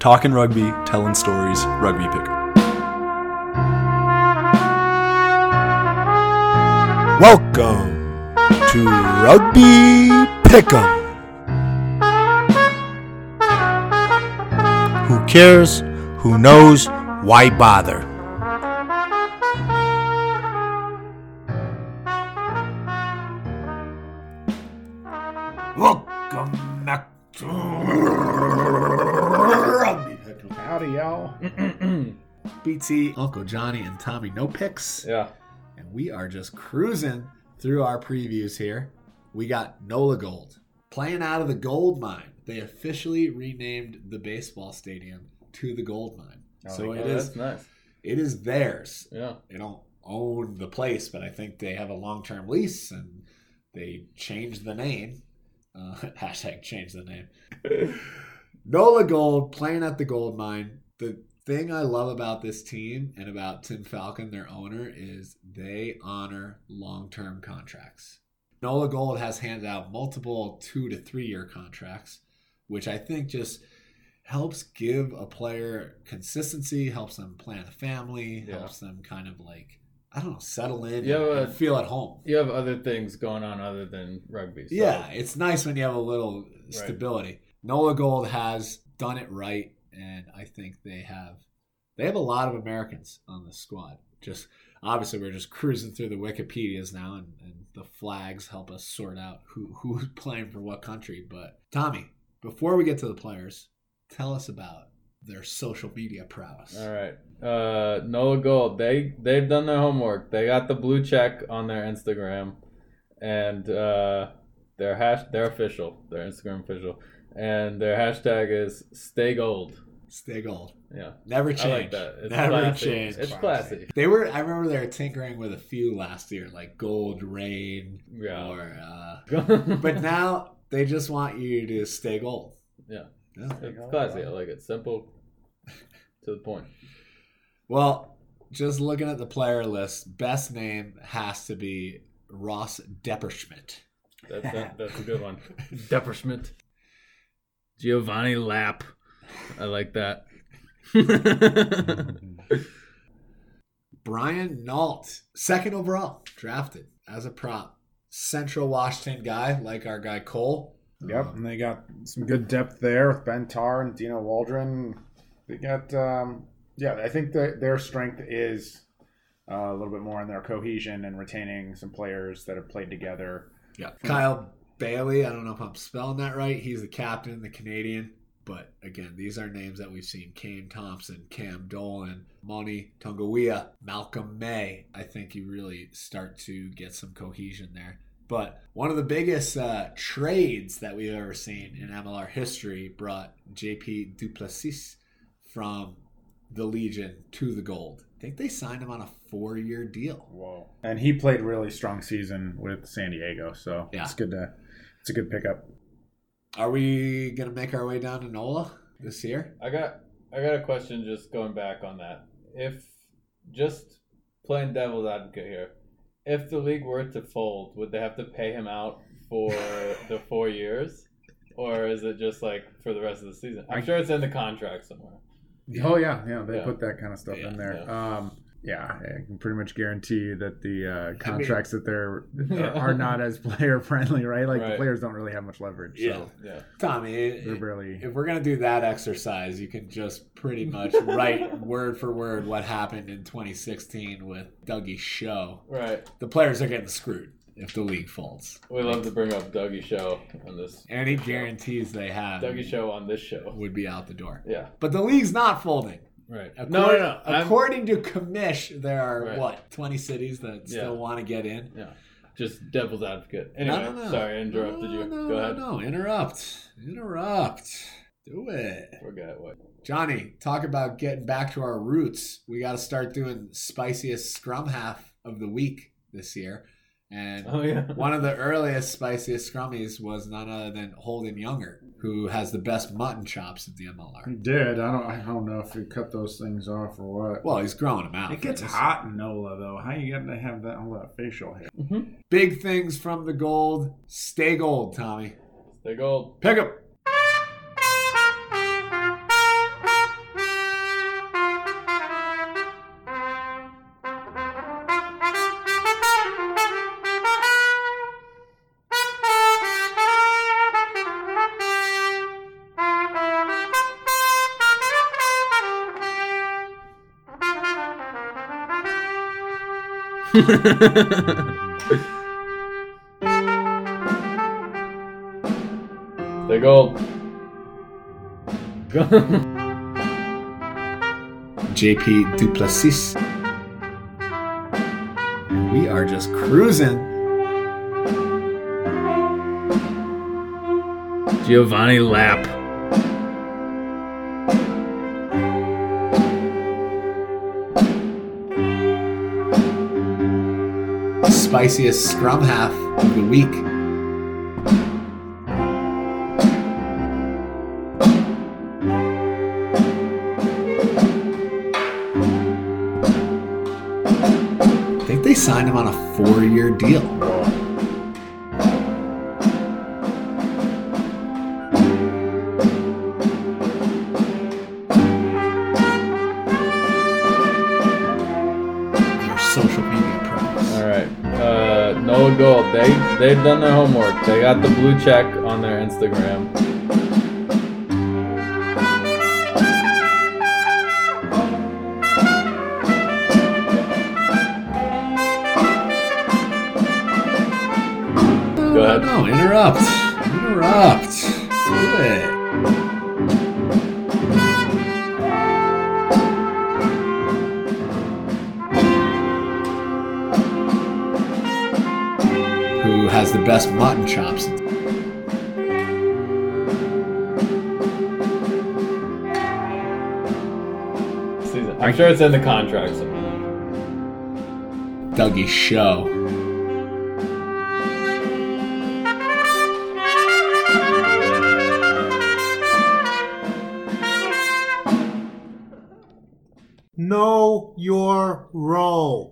Talking rugby, telling stories, Rugby Picker. Welcome to Rugby Pick'em. Who cares? Who knows? Why bother? Welcome back to Rugby Pick'em. Howdy, y'all. BT, Uncle Johnny, and Tommy, no picks. Yeah. We are just cruising through our previews here. We got NOLA Gold, playing out of the gold mine. They officially renamed the baseball stadium to the gold mine. Oh, so it is, that's nice. It is theirs. Yeah. They don't own the place, but I think they have a long-term lease, and they changed the name. Hashtag change the name. NOLA Gold, playing at the gold mine. The thing I love about this team and about Tim Falcon, their owner, is they honor long-term contracts. NOLA Gold has handed out multiple 2 to 3 year contracts, which I think just helps give a player consistency, helps them plan a family, helps them kind of like, I don't know, settle in and feel at home. You have other things going on other than rugby. So. Yeah, it's nice when you have a little stability. Right. NOLA Gold has done it right. And I think they have a lot of Americans on the squad. Just obviously we're just cruising through the Wikipedias now, and the flags help us sort out who's playing for what country. But Tommy, before we get to the players, tell us about their social media prowess. All right. NOLA Gold, they've done their homework. They got the blue check on their Instagram, and they're official. Their Instagram official. And their hashtag is Stay Gold. Stay Gold. Yeah. Never change. I like that. It's never classy. Change. It's classy. I remember they were tinkering with a few last year, like Gold Rain. Yeah. But now they just want you to stay gold. Yeah. It's classy. I like it. Simple to the point. Well, just looking at the player list, best name has to be Ross Deperschmitt. That's a good one. Deperschmitt. Giovanni Lapp. I like that. Brian Nault, second overall, drafted as a prop. Central Washington guy, like our guy Cole. Yep, and they got some good depth there with Ben Tarr and Dino Waldron. They got, I think their strength is a little bit more in their cohesion and retaining some players that have played together. Yeah, Kyle Bailey, I don't know if I'm spelling that right. He's the captain, the Canadian. But again, these are names that we've seen. Kane Thompson, Cam Dolan, Moni Tongawea, Malcolm May. I think you really start to get some cohesion there. But one of the biggest trades that we've ever seen in MLR history brought JP du Plessis from the Legion to the Gold. I think they signed him on a 4-year deal. Whoa. And he played really strong season with San Diego, so it's a good pickup. Are we going to make our way down to NOLA this year? I got a question just going back on that. If, just playing devil's advocate here, if the league were to fold, would they have to pay him out for the 4 years? Or is it just like for the rest of the season? I'm sure it's in the contract somewhere. Oh, yeah. They put that kind of stuff in there. Yeah. I can pretty much guarantee you that the contracts are not as player friendly, right? Like the players don't really have much leverage. Yeah, so Tommy, if we're gonna do that exercise, you can just pretty much write word for word what happened in 2016 with Dougie Show. Right, the players are getting screwed if the league folds. We love to bring up Dougie Show on this. Any guarantees they have, Dougie Show on this show would be out the door. Yeah, but the league's not folding. Right. No. According to Commish, there are, 20 cities that still want to get in? Yeah. Just devil's advocate. Anyway, sorry I interrupted you. Go ahead. No, Interrupt. Do it. Forget what. Johnny, talk about getting back to our roots. We got to start doing spiciest scrum half of the week this year. And one of the earliest spiciest scrummies was none other than Holden Younger, who has the best mutton chops in the MLR. He did. I don't know if he cut those things off or what. Well, he's growing them out. It gets hot in NOLA, though. How you getting to have that all that facial hair? Mm-hmm. Big things from the gold. Stay gold, Tommy. Stay gold. Pick 'em. They're gold. JP du Plessis. And we are just cruising. Giovanni Lapp. Spiciest scrum half of the week. Signed him on a 4-year deal. Your social media prize. All right. NOLA Gold. They've done their homework. They got the blue check on their Instagram. No, interrupt. Do it. Who has the best mutton chops? I'm sure it's in the contract somewhere. Dougie Show. Know your role.